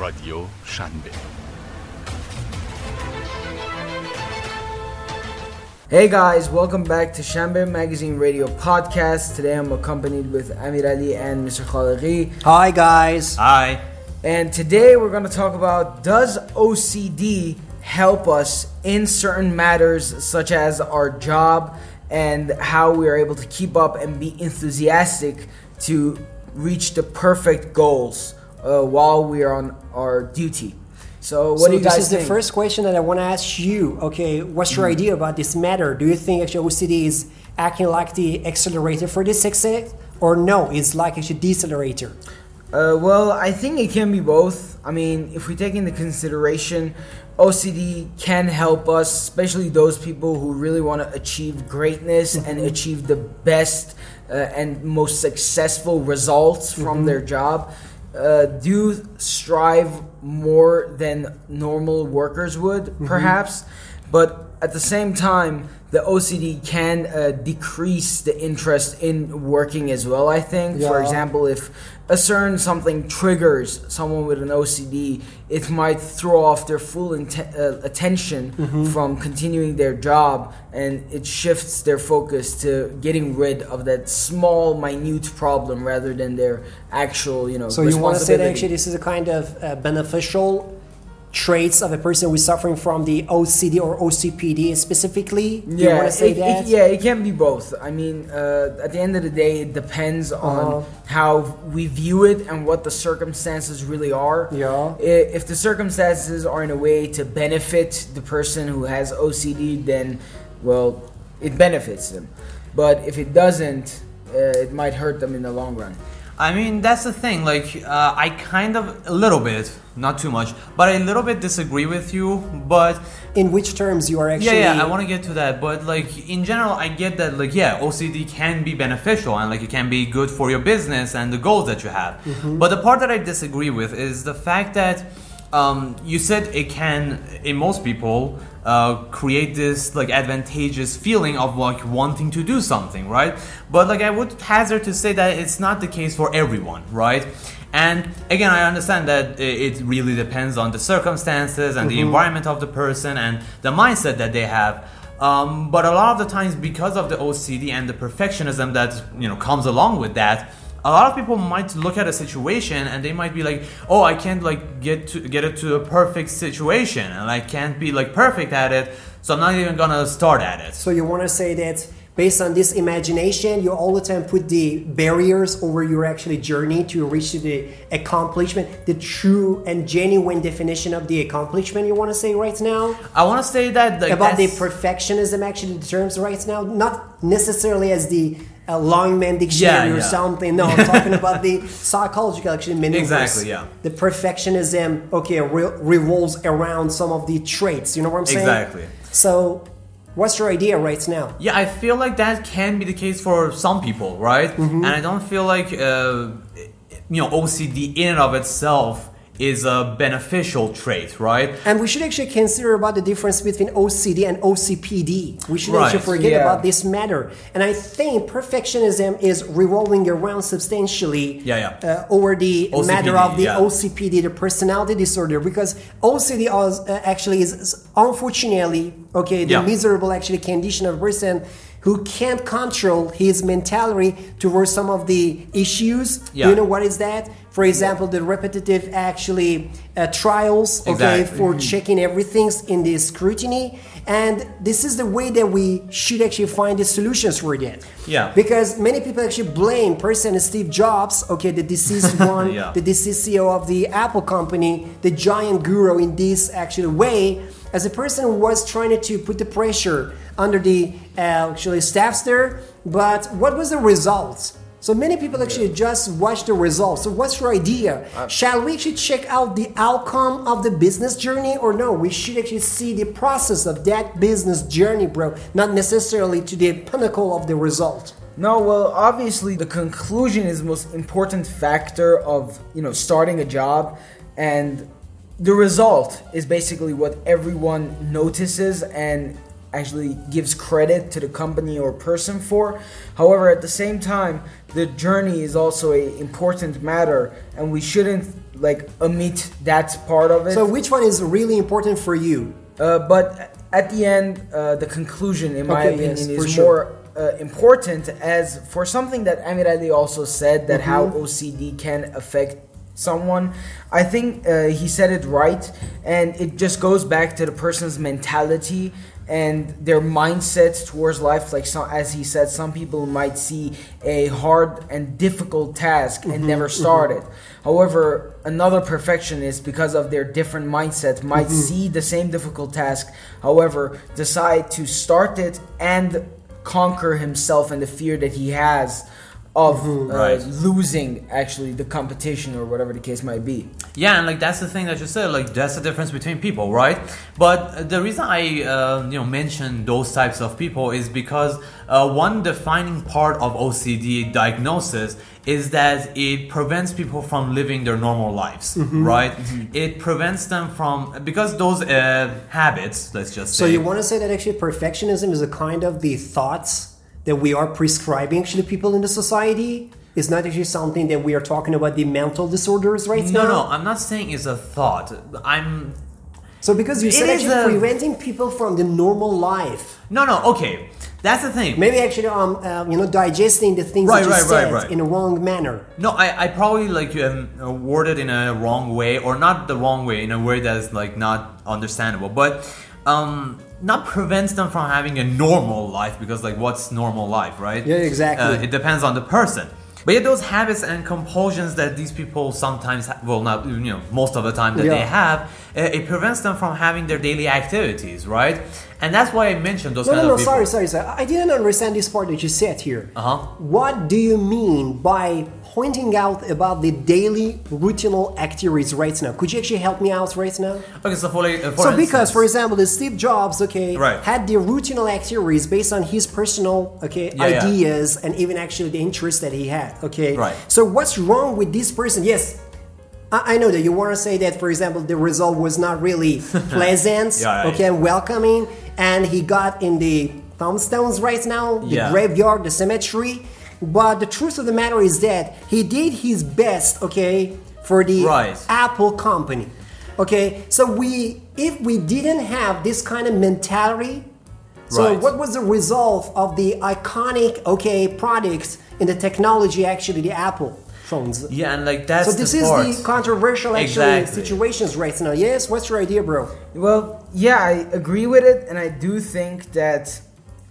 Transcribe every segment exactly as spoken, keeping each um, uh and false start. رادیو شنبه. Hey guys, welcome back to Shambeen Magazine Radio Podcast. Today I'm accompanied with Amir Ali and Mister Khalaghi. Hi guys. Hi. And today we're going to talk about, does O C D help us in certain matters such as our job and how we are able to keep up and be enthusiastic to reach the perfect goals uh, while we are on our duty? So what so do you guys think? So this is the first question that I want to ask you. Okay, what's your mm. idea about this matter? Do you think actually O C D is acting like the accelerator for this success, or no, it's like actually decelerator? Uh, well, I think it can be both. I mean, if we take into consideration, O C D can help us, especially those people who really want to achieve greatness mm-hmm. and achieve the best uh, and most successful results from mm-hmm. their job. Uh, do strive more than normal workers would, mm-hmm. perhaps, but at the same time, the O C D can uh, decrease the interest in working as well, I think. Yeah. For example, if a certain something triggers someone with an O C D, it might throw off their full inten- uh, attention mm-hmm. from continuing their job, and it shifts their focus to getting rid of that small, minute problem rather than their actual, you know, so responsibility. So you want to say that actually this is a kind of uh, beneficial traits of a person who is suffering from the O C D or O C P D specifically? Do yeah, you want to say it, that? It, yeah, it can be both. I mean, uh, at the end of the day, it depends uh-huh. on how we view it and what the circumstances really are. Yeah. If the circumstances are in a way to benefit the person who has O C D, then, well, it benefits them. But if it doesn't, uh, it might hurt them in the long run. I mean, that's the thing, like, uh, I kind of, a little bit, not too much, but a little bit disagree with you, but... In which terms you are actually... Yeah, yeah, I want to get to that, but, like, in general, I get that, like, yeah, O C D can be beneficial, and, like, it can be good for your business and the goals that you have. Mm-hmm. But the part that I disagree with is the fact that um, you said it can, in most people... Uh, create this like advantageous feeling of like wanting to do something, right? But like I would hazard to say that it's not the case for everyone, right? And again, I understand that it really depends on the circumstances and mm-hmm. the environment of the person and the mindset that they have. Um, but a lot of the times, because of the O C D and the perfectionism that, you know, comes along with that, a lot of people might look at a situation and they might be like, oh, I can't like get to get it to a perfect situation and I can't be like perfect at it, so I'm not even gonna start at it. So you want to say that based on this imagination, you all the time put the barriers over your actually journey to reach the accomplishment, the true and genuine definition of the accomplishment you want to say right now? I want to say that... Like, about the perfectionism actually the terms right now, not necessarily as the a Longman dictionary yeah, yeah. or something. No, I'm talking about the psychological actually maneuvers. Exactly, yeah. The perfectionism, okay, re- revolves around some of the traits. You know what I'm saying? Exactly. So, what's your idea right now? Yeah, I feel like that can be the case for some people, right? Mm-hmm. And I don't feel like, uh, you know, O C D in and of itself is a beneficial trait, right? And we should actually consider about the difference between O C D and O C P D. We should right. actually forget yeah. about this matter. And I think perfectionism is revolving around substantially yeah, yeah. Uh, over the O C P D, matter of the yeah. O C P D, the personality disorder, because O C D is, uh, actually is unfortunately, okay, the yeah. miserable actually condition of a person who can't control his mentality towards some of the issues. Yeah. You know what is that? For example, yeah. the repetitive actually uh, trials, exactly. okay, for mm-hmm. checking everything in the scrutiny. And this is the way that we should actually find the solutions for that. Yeah. Because many people actually blame person Steve Jobs, okay, the deceased one, yeah. the deceased C E O of the Apple company, the giant guru in this actually way, as a person who was trying to put the pressure under the uh, actually staffs there. But what was the result? So many people actually yeah. just watch the results. So what's your idea? Uh, Shall we actually check out the outcome of the business journey or no? We should actually see the process of that business journey, bro. Not necessarily to the pinnacle of the result. No, well, obviously the conclusion is the most important factor of, you know, starting a job, and the result is basically what everyone notices and actually gives credit to the company or person for. However, at the same time, the journey is also an important matter, and we shouldn't like omit that part of it. So which one is really important for you? Uh, but at the end, uh, the conclusion, in my okay, opinion, yes, is sure. more uh, important, as for something that Amir Ali also said, that mm-hmm. how O C D can affect someone. I think uh, he said it right, and it just goes back to the person's mentality and their mindset towards life. Like, some, as he said, some people might see a hard and difficult task mm-hmm, and never start mm-hmm. it. However, another perfectionist, because of their different mindset, might mm-hmm. see the same difficult task, however, decide to start it and conquer himself and the fear that he has of mm-hmm, uh, right. losing actually the competition or whatever the case might be. Yeah, and like that's the thing that you said, like that's the difference between people, right? But the reason I uh, you know mention those types of people is because uh, one defining part of O C D diagnosis is that it prevents people from living their normal lives, mm-hmm. right? Mm-hmm. It prevents them from, because those uh, habits, let's just say. So you want to say that actually perfectionism is a kind of the thoughts that we are prescribing to the people in the society? It's not actually something that we are talking about the mental disorders right no, now? No, no, I'm not saying it's a thought. I'm... So because you said actually a... preventing people from the normal life. No, no, okay. That's the thing. Maybe actually, um, uh, you know, digesting the things right, that you right, said right, right. in a wrong manner. No, I, I probably like um, worded in a wrong way, or not the wrong way, in a way that is like not understandable. But... Um, not prevents them from having a normal life, because like what's normal life, right? Yeah, exactly. Uh, it depends on the person. But yet those habits and compulsions that these people sometimes, ha- well not, you know, most of the time that yeah. they have, uh, it prevents them from having their daily activities, right? And that's why I mentioned those no, kind no, of people. No, no, sorry, sorry, sorry. I didn't understand this part that you said here. Uh-huh. What do you mean by pointing out about the daily routinal activities right now? Could you actually help me out right now? Okay, so for, uh, for So because, instance, for example, the Steve Jobs, okay, right. had the routinal activities based on his personal, okay, yeah, ideas yeah. and even actually the interests that he had, okay? Right. So what's wrong with this person? Yes. I know that you want to say that, for example, the result was not really pleasant, yeah, okay, and yeah. welcoming, and he got in the tombstones right now, the yeah. graveyard, the cemetery. But the truth of the matter is that he did his best, okay, for the right. Apple company, okay. So we, if we didn't have this kind of mentality, so right. what was the result of the iconic, okay, products in the technology, actually, the Apple? Yeah, and like that's so this the is part. The controversial actually exactly. situations right now. Yes, what's your idea, bro? Well, yeah, I agree with it, and I do think that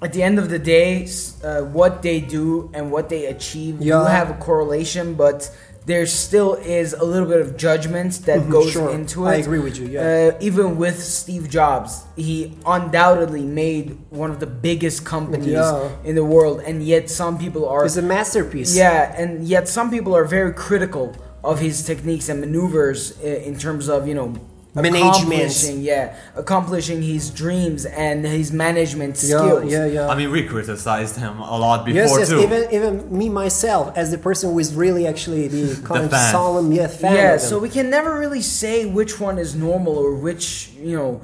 at the end of the day, uh, what they do and what they achieve yeah. do have a correlation, but there still is a little bit of judgment that mm-hmm, goes sure. into it. I agree with you. Yeah. Uh, even with Steve Jobs, he undoubtedly made one of the biggest companies yeah. in the world, and yet some people are. It's a masterpiece. Yeah, and yet some people are very critical of his techniques and maneuvers in terms of, you know, management, yeah, accomplishing his dreams and his management skills. Yeah, yeah, yeah. I mean, we criticized him a lot before yes, yes, too. Even, even me myself, as the person who is really actually the kind the of fan. solemn yeah, fan. Yeah, of so we can never really say which one is normal or which, you know,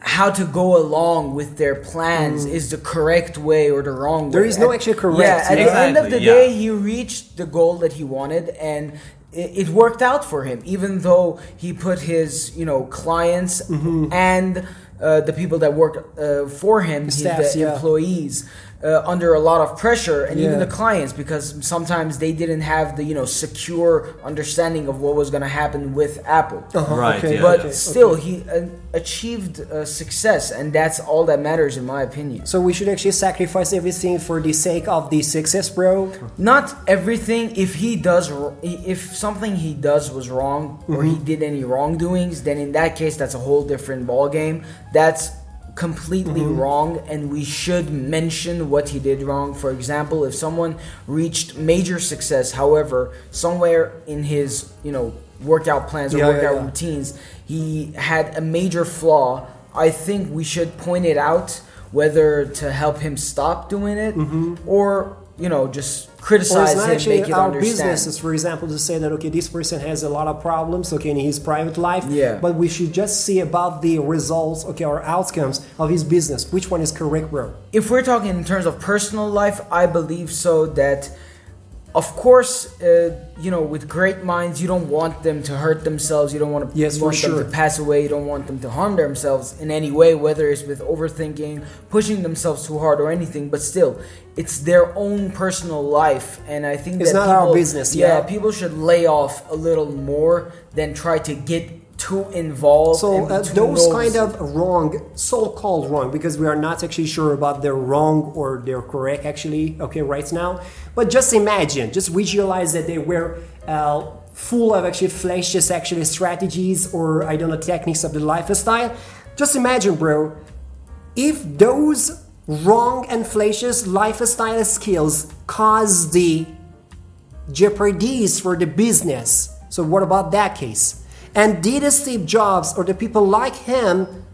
how to go along with their plans mm. is the correct way or the wrong there way. There is no actually correct. Yeah, at exactly, the end of the yeah. day, he reached the goal that he wanted, and it worked out for him, even though he put his, you know, clients mm-hmm. and uh, the people that worked uh, for him, Staffs, the yeah. employees, uh, under a lot of pressure, and yeah. even the clients, because sometimes they didn't have the, you know, secure understanding of what was going to happen with Apple. Uh-huh. Right. Okay. Yeah, but okay, still, okay. he uh, achieved uh, success, and that's all that matters, in my opinion. So we should actually sacrifice everything for the sake of the success, bro? Not everything. If he does, if something he does was wrong, mm-hmm. or he did any wrongdoings, then in that case, that's a whole different ballgame. That's completely mm-hmm. wrong, and we should mention what he did wrong. For example, if someone reached major success, however, somewhere in his, you know, workout plans or yeah, workout yeah, yeah. routines, he had a major flaw, I think we should point it out, whether to help him stop doing it mm-hmm. or you know, just criticize him, actually make it our understand. Businesses, for example, to say that, okay, this person has a lot of problems, okay, in his private life, yeah. but we should just see about the results, okay, or outcomes of his business. Which one is correct, bro? If we're talking in terms of personal life, I believe so that, of course, uh, you know, with great minds, you don't want them to hurt themselves. You don't want to, yes, you want for sure. them to pass away. You don't want them to harm themselves in any way, whether it's with overthinking, pushing themselves too hard or anything. But still, it's their own personal life. And I think it's that not people, our business. Yeah, yeah, people should lay off a little more than try to get too involved. So uh, those kind of wrong, so-called wrong, because we are not actually sure about they're wrong or they're correct actually, okay, right now. But just imagine, just visualize that they were uh, full of actually flashes, actually strategies or, I don't know, techniques of the lifestyle. Just imagine, bro, if those wrong and flashes lifestyle skills cause the jeopardies for the business. So what about that case? And did Steve Jobs or the people like him,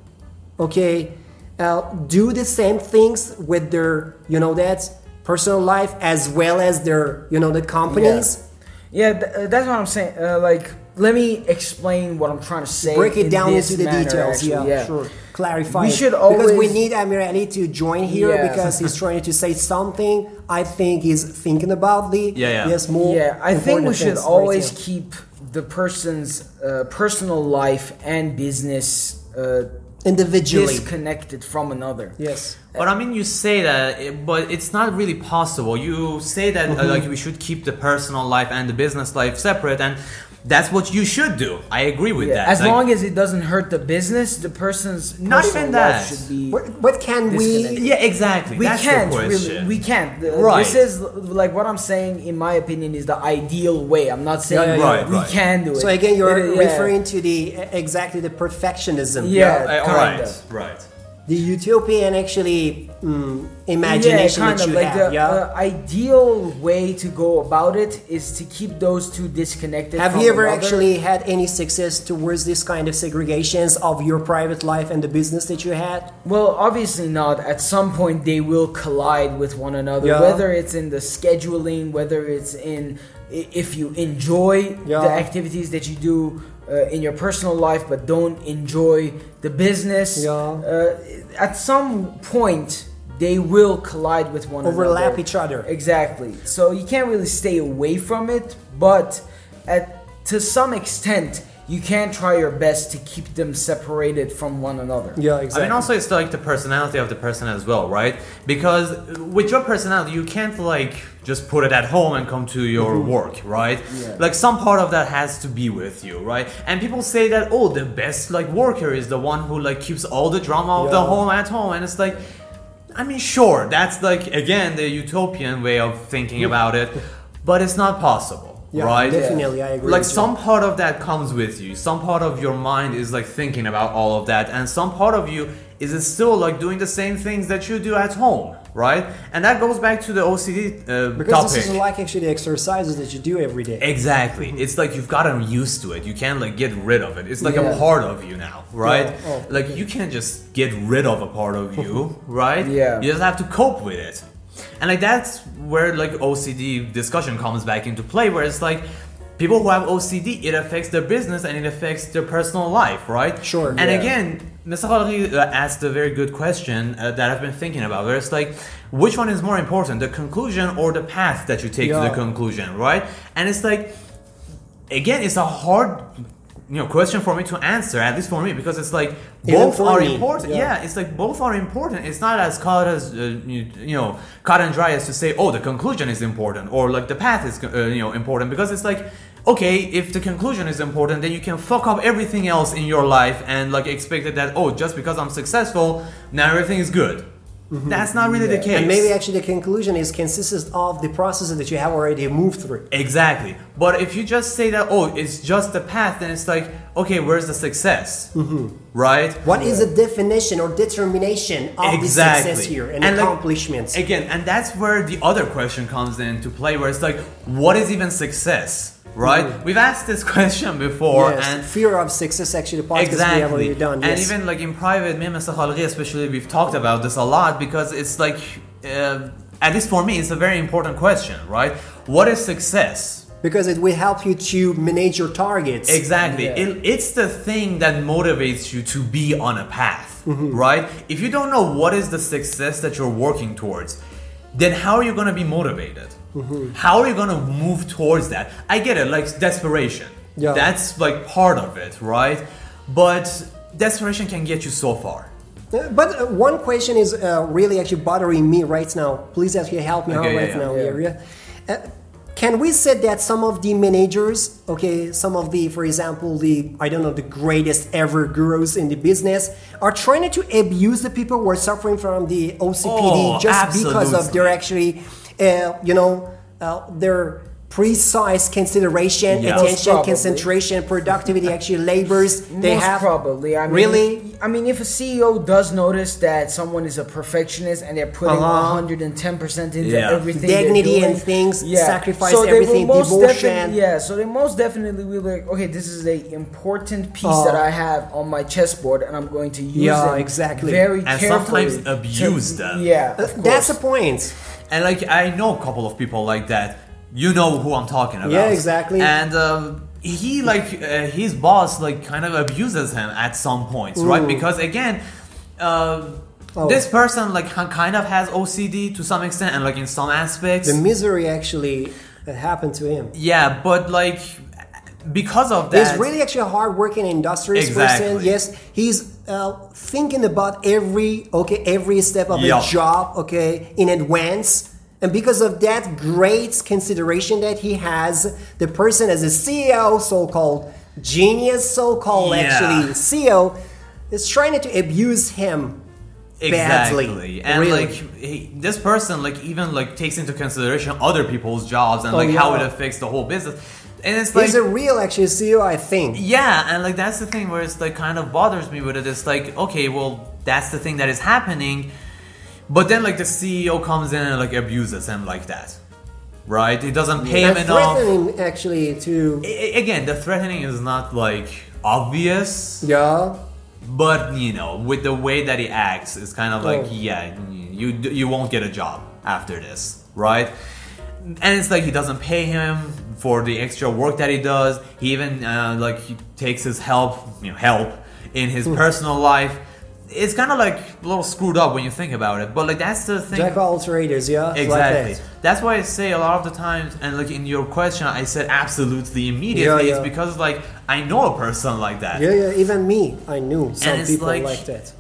okay, uh, do the same things with their, you know, that personal life as well as their, you know, the companies? Yeah, yeah th- that's what I'm saying. Uh, like, let me explain what I'm trying to say. Break it in down into the manner, details. Actually, yeah, yeah, sure. Clarify. We it. should always because we need Amir Ali to join here yeah. because he's trying to say something. I think he's thinking about the yeah, yeah. yes more. Yeah, I think we should always right keep the person's uh, personal life and business uh, individually disconnected from another. Yes. But I mean, you say that, but it's not really possible. You say that mm-hmm. uh, like we should keep the personal life and the business life separate, and that's what you should do. I agree with yeah. that. As like, long as it doesn't hurt the business, the person's not personal even that. Life should be. What, what can we? Yeah, exactly. We that's can't really. We can't. Right. This is like what I'm saying. In my opinion, is the ideal way. I'm not saying yeah, yeah, right, we right. can do it. So again, you're it, yeah. referring to the exactly the perfectionism. Yeah. yeah uh, right. Of. Right. The utopian actually mm, imagination yeah, kind that you of, like have. The, yeah? the ideal way to go about it is to keep those two disconnected. Have from you ever another. actually had any success towards this kind of segregations of your private life and the business that you had? Well, obviously not. At some point, they will collide with one another. Yeah. Whether it's in the scheduling, whether it's in if you enjoy yeah. the activities that you do. Uh, in your personal life, but don't enjoy the business. Yeah. Uh, at some point, they will collide with one another. Overlap each other. Exactly. So you can't really stay away from it, but at to some extent, you can try your best to keep them separated from one another. Yeah, exactly. I mean, also, it's like the personality of the person as well, right? Because with your personality, you can't, like, just put it at home and come to your mm-hmm. work, right? Yeah. Like, some part of that has to be with you, right? And people say that, oh, the best, like, worker is the one who, like, keeps all the drama of yeah. the home at home. And it's like, I mean, sure, that's, like, again, the utopian way of thinking about it. But it's not possible. Yeah, right? Definitely, yeah. I agree. Like some you. part of that comes with you. Some part of your mind is like thinking about all of that, and some part of you is still like doing the same things that you do at home, right? And that goes back to the O C D uh, because topic. Because this is like actually the exercises that you do every day. Exactly. It's like you've gotten used to it. You can't like get rid of it. It's like yeah. a part of you now, right? Yeah. Oh, like okay. you can't just get rid of a part of you, right? Yeah. You just have to cope with it. And like that's where like O C D discussion comes back into play, where it's like people who have O C D, it affects their business and it affects their personal life, right? Sure. And yeah. again, Mister Khalili asked a very good question uh, that I've been thinking about, where it's like, which one is more important, the conclusion or the path that you take yeah. to the conclusion, right? And it's like, again, it's a hard you know question for me to answer, at least for me, because it's like both are me. important. Yeah. yeah, it's like both are important. It's not as cut as uh, you, you know, cut and dry as to say, oh, the conclusion is important or like the path is uh, you know important, because it's like, okay, if the conclusion is important, then you can fuck up everything else in your life and like expect that, oh, just because I'm successful, now everything is good. Mm-hmm. That's not really yeah. the case. And maybe actually the conclusion is consistent of the processes that you have already moved through. Exactly. But if you just say that, oh, it's just the path, then it's like, okay, where's the success? Mm-hmm. Right? What yeah. is the definition or determination of exactly. the success here and, and accomplishments? Like, again, and that's where the other question comes into play, where it's like, what is even success? Right? Mm-hmm. We've asked this question before. Yes, and fear of success actually the exactly. we have already done. And yes. even like in private, me and Mister Khalili especially, we've talked about this a lot, because it's like uh, And this for me is a very important question, right? What is success? Because it will help you to manage your targets. Exactly. Yeah. It, it's the thing that motivates you to be on a path, mm-hmm. right? If you don't know what is the success that you're working towards, then how are you going to be motivated? Mm-hmm. How are you going to move towards that? I get it, like desperation. Yeah. That's like part of it, right? But desperation can get you so far. But one question is uh, really actually bothering me right now. Please actually help me okay, out yeah, right yeah, now, Ilya. Yeah. Uh, can we say that some of the managers, okay, some of the, for example, the, I don't know, the greatest ever gurus in the business are trying to abuse the people who are suffering from the O C D oh, just absolutely. because of their actually, uh, you know, uh, their precise consideration, yeah. attention, concentration, productivity, actually labors they Most have. Probably. I mean, really? I mean, if a C E O does notice that someone is a perfectionist and they're putting uh-huh. one hundred ten percent into yeah. everything, dignity doing, and things, yeah. sacrifice so everything, devotion. Yeah, so they most definitely will be like, okay, this is an important piece uh, that I have on my chessboard and I'm going to use yeah, it exactly. very and carefully. And sometimes abuse to, them. Yeah, uh, that's the point. And like, I know a couple of people like that. You know who I'm talking about. Yeah, exactly. And um, he, like, uh, his boss, like, kind of abuses him at some points, Ooh. right? Because, again, uh, oh. this person, like, kind of has O C D to some extent and, like, in some aspects. The misery, actually, that happened to him. Yeah, but, like, because of that... He's really actually a hard-working, industrious exactly. person. Yes, he's... Uh, thinking about every, okay, every step of yep. a job, okay, in advance... And because of that great consideration that he has, the person as a C E O, so-called genius, so-called yeah. actually C E O, is trying to abuse him exactly. badly. And really. like he, this person, like even like takes into consideration other people's jobs and oh, like yeah. how it affects the whole business. And it's like he's a real actually C E O, I think. Yeah, and like that's the thing where it's like kind of bothers me with it. It's like okay, well that's the thing that is happening. But then, like, the C E O comes in and, like, abuses him like that, right? He doesn't pay yeah, him enough. Threatening, actually, to... I- again, the threatening is not, like, obvious. Yeah. But, you know, with the way that he acts, it's kind of like, oh. yeah, you you won't get a job after this, right? And it's like he doesn't pay him for the extra work that he does. He even, uh, like, he takes his help, you know, help in his mm. personal life. It's kind of like a little screwed up when you think about it, but like that's the thing. Jack of all trades, yeah. Exactly. Like that. That's why I say a lot of the times, and like in your question, I said absolutely immediately. Yeah, yeah. It's because like I know a person like that. Yeah, yeah. Even me, I knew some people like, like that.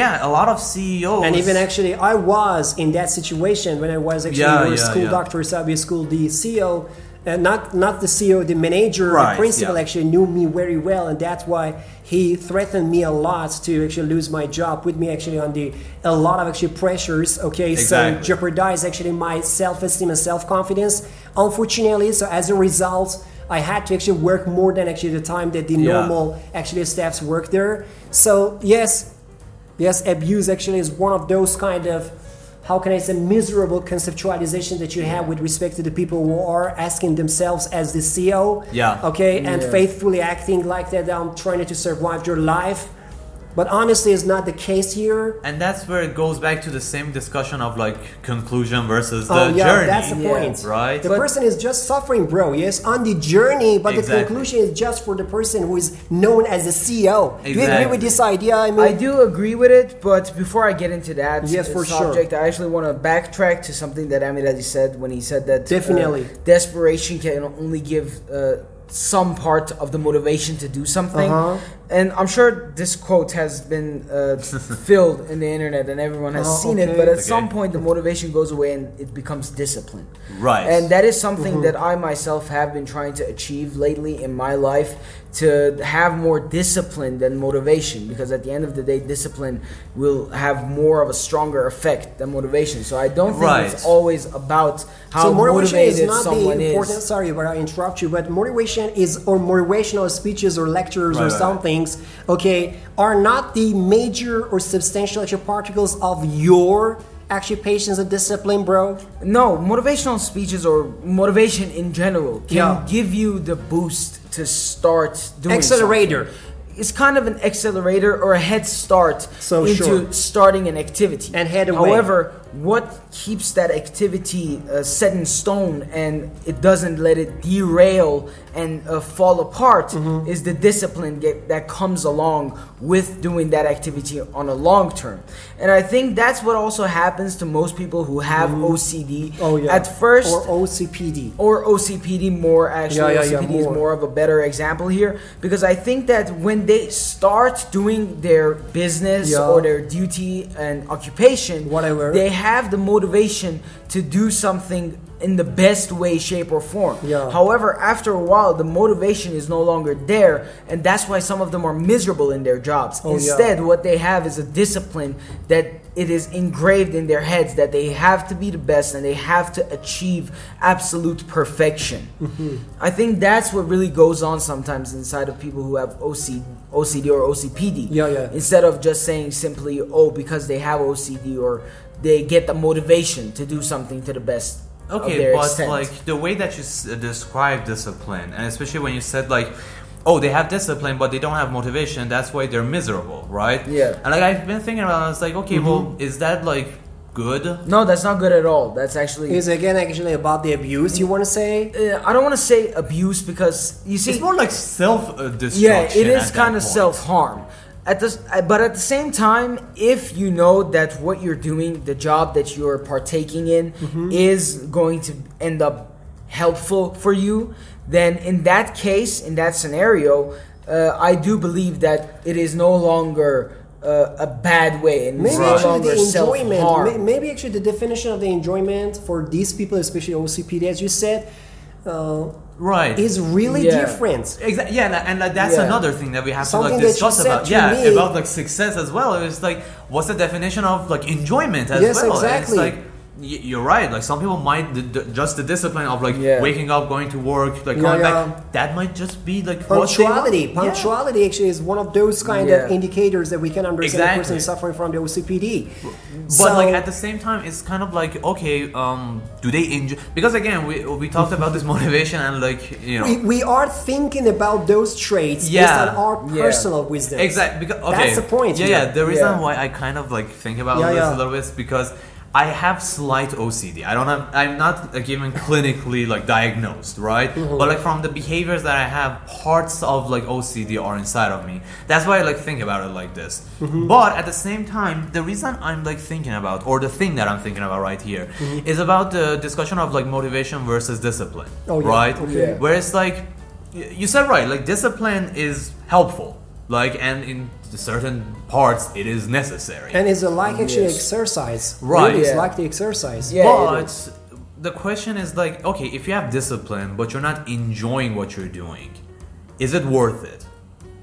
Yeah, a lot of C E Os. And even actually, I was in that situation when I was actually yeah, your yeah, school yeah. doctor, Sabi school, the C E O. Uh, not not the C E O, the manager, right, the principal yeah. actually knew me very well, and that's why he threatened me a lot to actually lose my job, put me actually on the a lot of actually pressures. Okay, exactly. So jeopardize actually my self-esteem and self-confidence. Unfortunately, so as a result, I had to actually work more than actually the time that the yeah. normal actually staffs work there. So yes, yes, abuse actually is one of those kind of. How can I say miserable conceptualization that you have with respect to the people who are asking themselves as the C E O, yeah, okay, and yeah. faithfully acting like that. I'm trying to survive your life, but honestly, it's not the case here. And that's where it goes back to the same discussion of like conclusion versus the oh, yeah, journey. That's the point, yeah. right? The but person is just suffering, bro. Yes, on the journey, but exactly. the conclusion is just for the person who is known as the C E O. Exactly. Do you agree with this idea? I mean, I do agree with it, but before I get into that yes, for subject, sure. I actually want to backtrack to something that Ahmed said when he said that definitely uh, desperation can only give. Uh, some part of the motivation to do something uh-huh. and I'm sure this quote has been uh, filled in the internet and everyone has oh, seen okay. it but at okay. some point the motivation goes away and it becomes discipline, right? And that is something mm-hmm. that I myself have been trying to achieve lately in my life, to have more discipline than motivation, because at the end of the day discipline will have more of a stronger effect than motivation. So I don't think right. it's always about how so motivated is not someone the important, is sorry but I interrupt you but motivation is or motivational speeches or lectures right, or right. some things okay are not the major or substantial actual particles of your actually patience and discipline, bro. No, motivational speeches or motivation in general can yeah. give you the boost to start doing accelerator. Something. It's kind of an accelerator or a head start so into sure. starting an activity. And head away. However, what keeps that activity uh, set in stone and it doesn't let it derail and uh, fall apart mm-hmm. is the discipline get, that comes along with doing that activity on a long term. And I think that's what also happens to most people who have mm-hmm. O C D. Oh, yeah. At first, or O C P D. Or O C P D more, actually. Yeah, yeah, O C P D yeah, more. is more of a better example here, because I think that when they start doing their business yeah. or their duty and occupation, whatever, they have the motivation to do something in the best way, shape, or form. Yeah. However, after a while, the motivation is no longer there, and that's why some of them are miserable in their jobs. Oh, Instead, yeah. what they have is a discipline that it is engraved in their heads that they have to be the best and they have to achieve absolute perfection. Mm-hmm. I think that's what really goes on sometimes inside of people who have O C, O C D or O C P D. Yeah, yeah. Instead of just saying simply, oh, because they have O C D or they get the motivation to do something to the best. Okay, but extent. Like the way that you s- describe discipline, and especially when you said like, oh, they have discipline, but they don't have motivation. That's why they're miserable, right? Yeah. And like I've been thinking about, it, I was like, okay, mm-hmm. well, is that like good? No, that's not good at all. That's actually is again actually about the abuse. You want to say? Uh, I don't want to say abuse because you see, it's more like self-destruction. Yeah, it is kind of point. self-harm. At this, but at the same time, if you know that what you're doing, the job that you're partaking in, mm-hmm. is going to end up helpful for you, then in that case, in that scenario, uh, I do believe that it is no longer uh, a bad way, and maybe no longer self-harm. Maybe actually the definition of the enjoyment for these people, especially O C P D, as you said, Uh, right, is really yeah. different. Exactly. Yeah, and, and, and that's yeah. another thing that we have Something to like discuss about. Yeah, me. about like success as well. It's like, what's the definition of like enjoyment as yes, well? Exactly. And it's like y- you're right. Like some people might d- d- just the discipline of like yeah. waking up, going to work, like yeah, going yeah. back. That might just be like punctuality. Punctuality yeah. actually is one of those kind yeah. of indicators that we can understand exactly. a person suffering from the O C P D. But, so, but like at the same time, it's kind of like okay. Um, Do they enjoy? Because again, we we talked about this motivation and like you know we, we are thinking about those traits yeah. based on our personal yeah. wisdom. Exactly. Because okay. that's the point. Yeah, yeah. yeah. The reason yeah. why I kind of like think about yeah, this yeah. a little bit is because I have slight O C D. I don't have. I'm not like, even clinically like diagnosed, right? Mm-hmm. But like from the behaviors that I have, parts of like O C D are inside of me. That's why I like think about it like this. Mm-hmm. But at the same time, the reason I'm like thinking about, or the thing that I'm thinking about right here, mm-hmm. is about the discussion of like motivation versus discipline, oh, yeah. right? Okay. Where it's like, you said right, like discipline is helpful. Like, and in certain parts, it is necessary. And it's like actually yes. exercise. Right. Really, it's yeah. like the exercise. Yeah, but the question is like, okay, if you have discipline, but you're not enjoying what you're doing, is it worth it?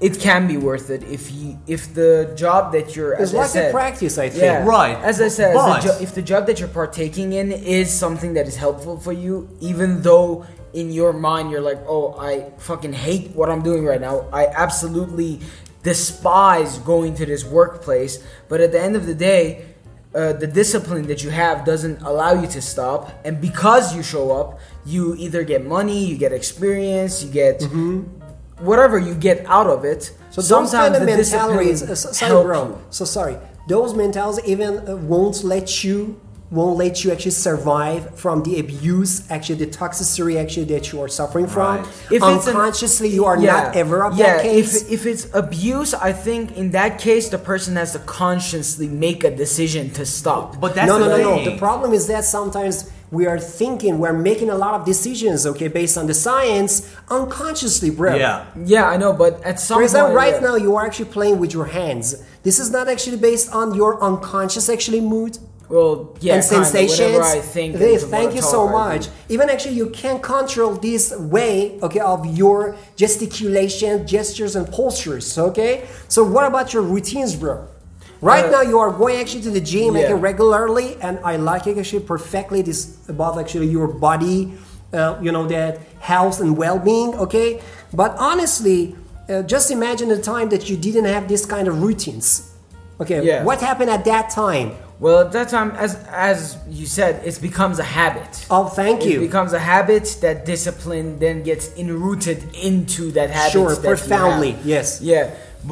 It can be worth it if you, if the job that you're... It's as like I said, a practice, I think. Yeah. Right. As I said, but, as the jo- if the job that you're partaking in is something that is helpful for you, even though... in your mind, you're like, oh, I fucking hate what I'm doing right now. I absolutely despise going to this workplace. But at the end of the day, uh, the discipline that you have doesn't allow you to stop. And because you show up, you either get money, you get experience, you get mm-hmm. whatever you get out of it. So sometimes the mentality is uh, so wrong. So sorry, those mentalities even uh, won't let you. won't let you actually survive from the abuse, actually the toxicity actually that you are suffering from. Right. If unconsciously, it's an, you are yeah, not ever of yeah, that case. If, if it's abuse, I think in that case, the person has to consciously make a decision to stop. But that's no, no, no, no. The problem is that sometimes we are thinking, we're making a lot of decisions, okay, based on the science, unconsciously, bro. Yeah, yeah, I know, but at some point... For example, right yeah. now, you are actually playing with your hands. This is not actually based on your unconscious actually mood. Well, yeah, and sensations. I think they, thank you so much. Even actually, you can control this way, okay, of your gesticulation, gestures, and postures. Okay, so what about your routines, bro? Right uh, now, you are going actually to the gym yeah. like, regularly, and I like it actually perfectly. This about actually your body, uh, you know, that health and well-being. Okay, but honestly, uh, just imagine the time that you didn't have this kind of routines. Okay, yeah. What happened at that time? Well, at that time, as as you said, it becomes a habit. Oh, thank you. It becomes a habit that discipline then gets enrooted into that habit. Sure, that profoundly, yes. Yeah,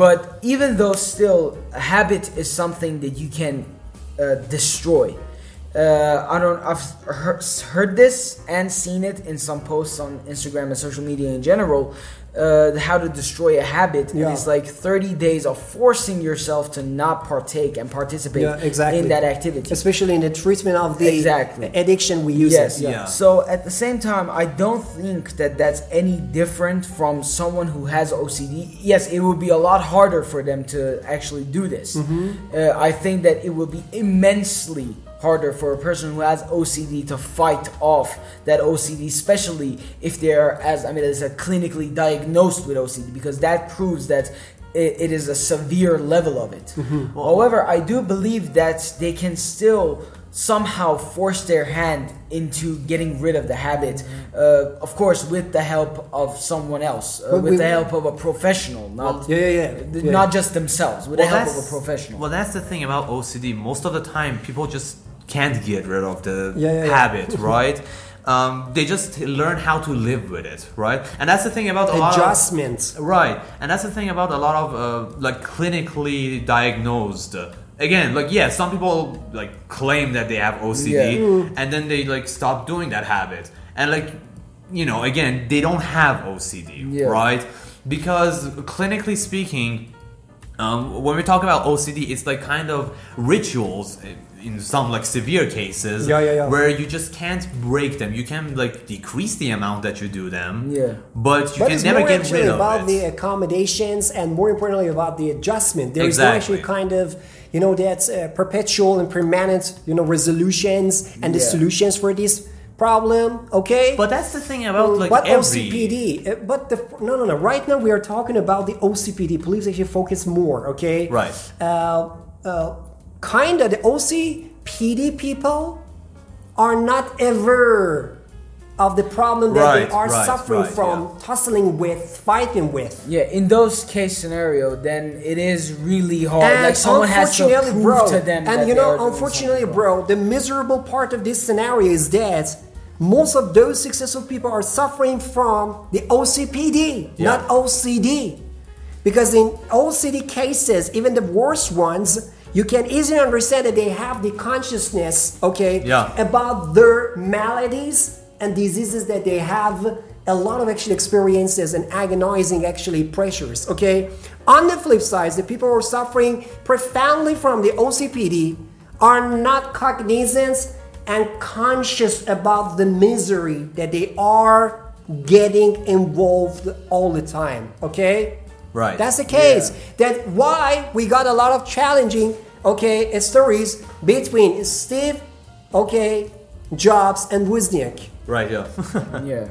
but even though still, a habit is something that you can uh, destroy. Uh, I don't. I've heard this and seen it in some posts on Instagram and social media in general. Uh, how to destroy a habit, yeah. and it's like thirty days of forcing yourself to not partake and participate yeah, exactly. in that activity, especially in the treatment of the exactly. addiction we use. Yes. Yeah. Yeah. So at the same time, I don't think that that's any different from someone who has O C D. Yes, it would be a lot harder for them to actually do this. Mm-hmm. Uh, I think that it would be immensely harder for a person who has O C D to fight off that O C D, especially if they're, as I mean, as a clinically diagnosed with O C D, because that proves that it, it is a severe level of it. Mm-hmm. However, I do believe that they can still somehow force their hand into getting rid of the habit, uh, of course with the help of someone else, uh, well, with we, the help of a professional, not well, yeah, yeah, yeah. not just themselves, with well, the help of a professional. Well, that's the thing about O C D. Most of the time, people just can't get rid of the yeah, yeah, habit, yeah. right? Um, they just learn how to live with it, right? And that's the thing about a lot of adjustments, right? And that's the thing about a lot of uh, like clinically diagnosed. Uh, again, like yeah, some people like claim that they have O C D, yeah. mm. and then they like stop doing that habit, and like you know, again, they don't have O C D, yeah. right? Because clinically speaking, um, when we talk about O C D, it's like kind of rituals. In some like severe cases yeah, yeah, yeah. where you just can't break them, you can like decrease the amount that you do them, yeah. but you but can never get rid of it. It's more actually about the accommodations and more importantly about the adjustment. There exactly. is no actually kind of you know that's uh, perpetual and permanent you know resolutions and yeah. the solutions for this problem. Okay, but that's the thing about um, like what every... O C P D. Uh, but the no no no. Right now we are talking about the O C P D. Please actually focus more. Okay, right. Uh, uh, Kind of the O C P D people are not ever of the problem that right, they are right, suffering right, from, yeah. tussling with, fighting with. Yeah, in those case scenario, then it is really hard. And like someone has to prove bro, to them. And that you know, unfortunately, bro, the miserable part of this scenario is that most of those successful people are suffering from the O C P D, yeah. not O C D, because in O C D cases, even the worst ones. You can easily understand that they have the consciousness, okay, yeah. about their maladies and diseases that they have a lot of actually experiences and agonizing actually pressures, okay? On the flip side, the people who are suffering profoundly from the O C P D are not cognizant and conscious about the misery that they are getting involved all the time, okay? Right. That's the case. Yeah. That's why we got a lot of challenging, okay, stories between Steve, okay, Jobs and Wozniak. Right. Yeah. yeah.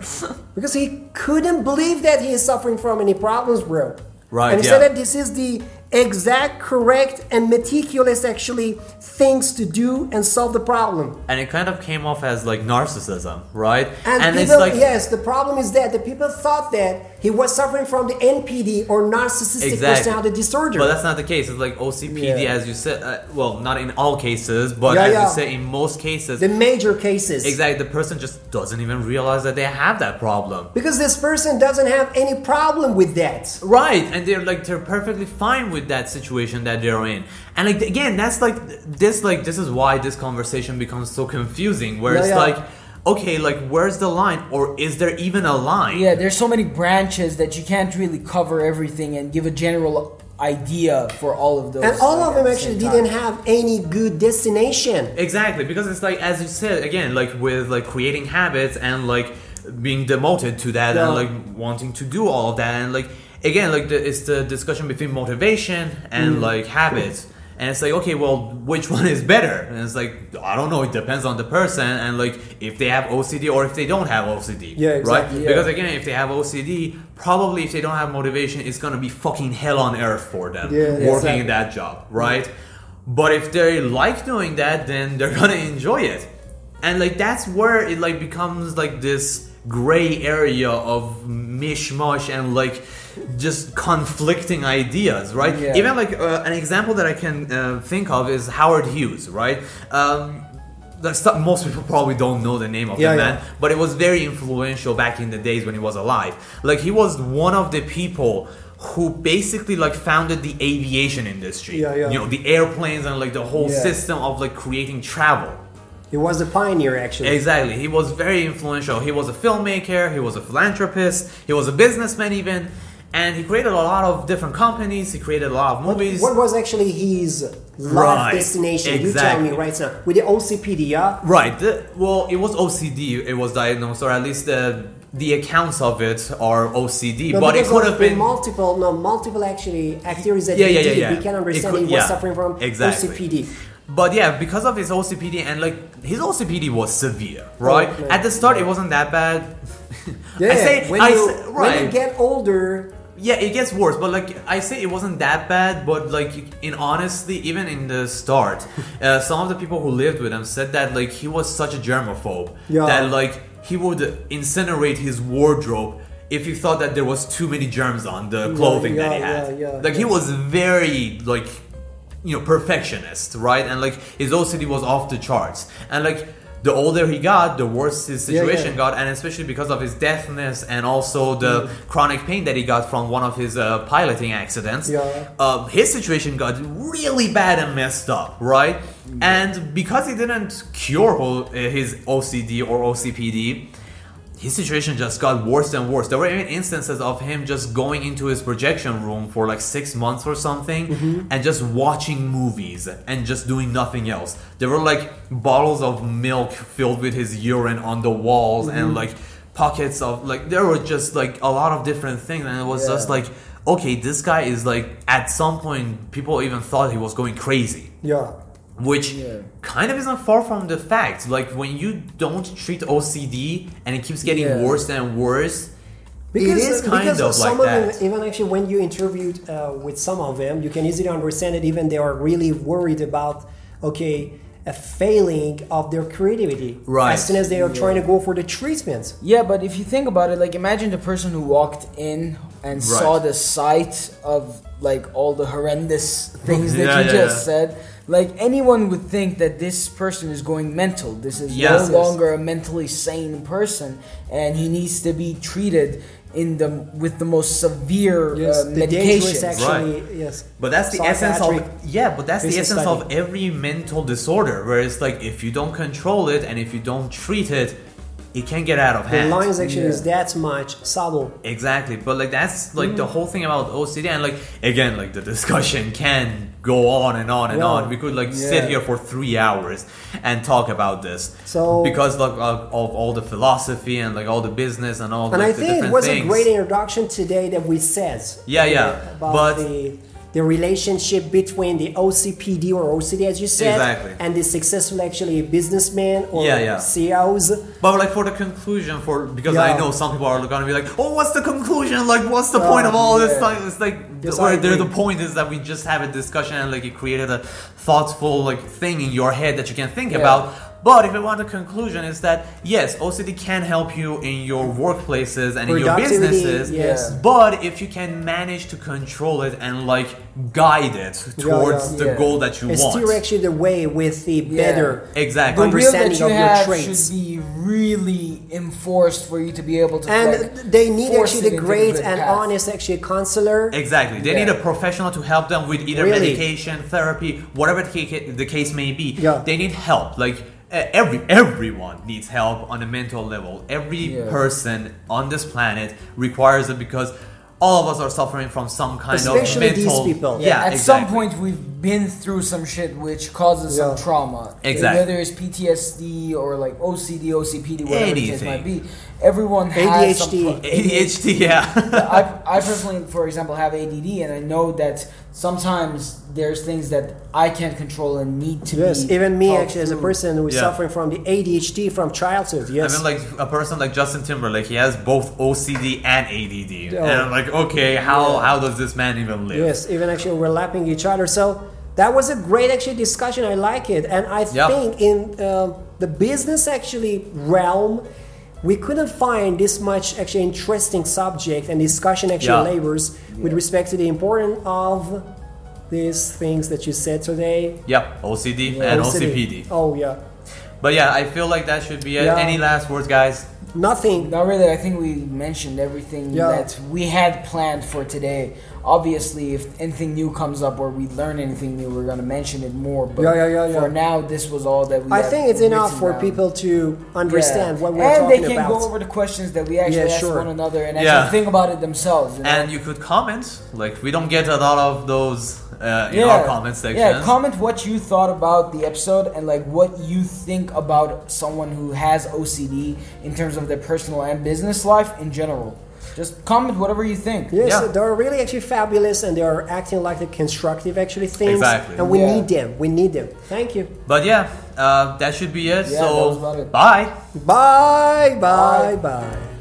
Because he couldn't believe that he is suffering from any problems, bro. Right. And he yeah. said that this is the exact, correct, and meticulous actually things to do and solve the problem. And it kind of came off as like narcissism, right? And, and people, it's like yes, the problem is that the people thought that he was suffering from the N P D or narcissistic exactly. personality disorder. But that's not the case. It's like O C P D, yeah. as you said. Uh, well, not in all cases, but yeah, as yeah. you say, in most cases, the major cases, exactly, the person just doesn't even realize that they have that problem because this person doesn't have any problem with that, right? And they're like they're perfectly fine with that situation that they're in. And like again, that's like this like this is why this conversation becomes so confusing, where yeah, it's yeah. like okay, like where's the line, or is there even a line? Yeah, there's so many branches that you can't really cover everything and give a general idea for all of those. And all like, of them actually the didn't have any good destination. Exactly, because it's like as you said again, like with like creating habits and like being demoted to that yeah. and like wanting to do all of that and like again, like the, it's the discussion between motivation and mm. like habits, and it's like okay, well, which one is better? And it's like I don't know. It depends on the person, and like if they have O C D or if they don't have O C D, yeah, exactly, right? Yeah. Because again, if they have O C D, probably if they don't have motivation, it's gonna be fucking hell on earth for them yeah, working exactly. in that job, right? But if they like doing that, then they're gonna enjoy it, and like that's where it like becomes like this gray area of mishmash and like just conflicting ideas, right? Yeah. Even like uh, an example that I can uh, think of is Howard Hughes, right? Um, that's not, most people probably don't know the name of yeah, the man, yeah. but it was very influential back in the days when he was alive. Like he was one of the people who basically like founded the aviation industry. Yeah, yeah. You know, the airplanes and like the whole yeah. system of like creating travel. He was a pioneer, actually. Exactly. He was very influential. He was a filmmaker. He was a philanthropist. He was a businessman even. And he created a lot of different companies. He created a lot of movies. What, what was actually his life right. destination? Exactly. You tell me right now. With the O C P D, right. The, well, it was O C D. It was diagnosed, or at least the the accounts of it are O C D. No, but it could have been multiple. No, multiple actually actors that yeah, yeah, yeah, yeah. we can understand could, he was yeah, suffering from exactly. O C P D. But yeah, because of his O C P D, and like his O C P D was severe, right? Oh, no, At the start, no. it wasn't that bad. yeah, I say, when, I you, say right. when you get older. Yeah, it gets worse, but like I say, it wasn't that bad. But like, in honestly, even in the start, uh, some of the people who lived with him said that like he was such a germaphobe yeah. that like he would incinerate his wardrobe if he thought that there was too many germs on the clothing yeah, yeah, that he had. Yeah, yeah, like yes. he was very like, you know, perfectionist, right? And like his O C D was off the charts, and like. The older he got, the worse his situation yeah, yeah. got, and especially because of his deafness and also the mm. chronic pain that he got from one of his uh, piloting accidents, yeah. uh, his situation got really bad and messed up, right? Mm. And because he didn't cure his O C D or O C P D, his situation just got worse and worse. There were even instances of him just going into his projection room for like six months or something mm-hmm. and just watching movies and just doing nothing else. There were like bottles of milk filled with his urine on the walls mm-hmm. and like pockets of like there were just like a lot of different things, and it was yeah. just like, okay, this guy is like, at some point people even thought he was going crazy. Yeah. Which yeah. kind of isn't far from the fact. Like, when you don't treat O C D and it keeps getting yeah. worse and worse, because it is kind because of, of some like of that. Them, even actually, when you interviewed uh, with some of them, you can easily understand that even they are really worried about, okay, a failing of their creativity. Right. As soon as they are yeah. trying to go for the treatments. Yeah, but if you think about it, like, imagine the person who walked in and right. saw the sight of, like, all the horrendous things that yeah, you yeah, just yeah. said. Like, anyone would think that this person is going mental. This is yes. no longer a mentally sane person, and he needs to be treated in the with the most severe yes, uh, medications. Actually, right. Yes. But that's the essence of yeah. But that's the essence study. of every mental disorder, where it's like, if you don't control it and if you don't treat it, it can get out of hand. The line section yeah. is that much subtle. Exactly. But like, that's like mm. the whole thing about O C D. And like, again, like the discussion can go on and on and yeah. on. We could like yeah. sit here for three hours and talk about this. So, because like, of, of all the philosophy and like all the business and all and like, the different things. And I think it was a great introduction today that we said. Yeah, yeah. About but, the... the relationship between the O C P D or O C D, as you said, exactly. and the successful actually businessman or yeah, yeah. C E Os. But like, for the conclusion, for because yeah. I know some people are gonna be like, oh, what's the conclusion? Like, what's the uh, point of all yeah. this time? It's like, yes, where the point is that we just have a discussion and like it created a thoughtful like thing in your head that you can think yeah. about. But if I want a conclusion, is that yes, O C D can help you in your workplaces and in your businesses. Yes. But if you can manage to control it and like guide it towards yeah, yeah, the yeah. goal that you it's want, it's still actually the way with the yeah. better exactly understanding of your traits should be really enforced for you to be able to. And like, they need actually the great and path. honest actually counselor. Exactly. They yeah. need a professional to help them with either really? medication, therapy, whatever the case may be. Yeah. They need help. Like. Every everyone needs help on a mental level. Every yeah. person on this planet requires it, because all of us are suffering from some kind Especially of mental. Especially these people. Yeah, yeah at exactly. some point we've been through some shit which causes yeah. some trauma. Exactly. Whether it's P T S D or like O C D, O C P D, whatever Anything. the case might be. Everyone has A D H D. Pro- A D H D, yeah. I, I personally, for example, have A D D, and I know that sometimes there's things that I can't control and need to yes, be. Yes, even me actually through. as a person who is yeah. suffering from the A D H D from childhood, yes. I mean, like a person like Justin Timberlake, he has both O C D and A D D. Oh. And I'm like, okay, how, yeah. how does this man even live? Yes, even actually overlapping each other. So that was a great actually discussion. I like it. And I yeah. think in uh, the business actually realm, we couldn't find this much actually interesting subject and discussion actually yeah. labors yeah. with respect to the importance of these things that you said today. Yep, O C D yeah. and O C D. O C P D. Oh, yeah. But yeah, I feel like that should be it. Yeah. Any last words, guys? Nothing. Not really. I think we mentioned everything yeah. that we had planned for today. Obviously, if anything new comes up or we learn anything new, we're going to mention it more. But yeah, yeah, yeah, yeah. for now, this was all that we I had think it's enough for down. people to understand yeah. what we're and talking about. And they can about. go over the questions that we actually yeah, ask sure. one another and actually yeah. think about it themselves. You know? And you could comment. Like, we don't get a lot of those uh, in yeah. our comment section. Yeah, comment what you thought about the episode and, like, what you think about someone who has O C D in terms of their personal and business life in general. Just comment whatever you think. Yes, yeah. they're really actually fabulous, and they are acting like the constructive actually things. Exactly. And we yeah. need them. We need them. Thank you. But yeah, uh, that should be it. Yeah, so that was about it. Bye. Bye. Bye. Bye. Bye.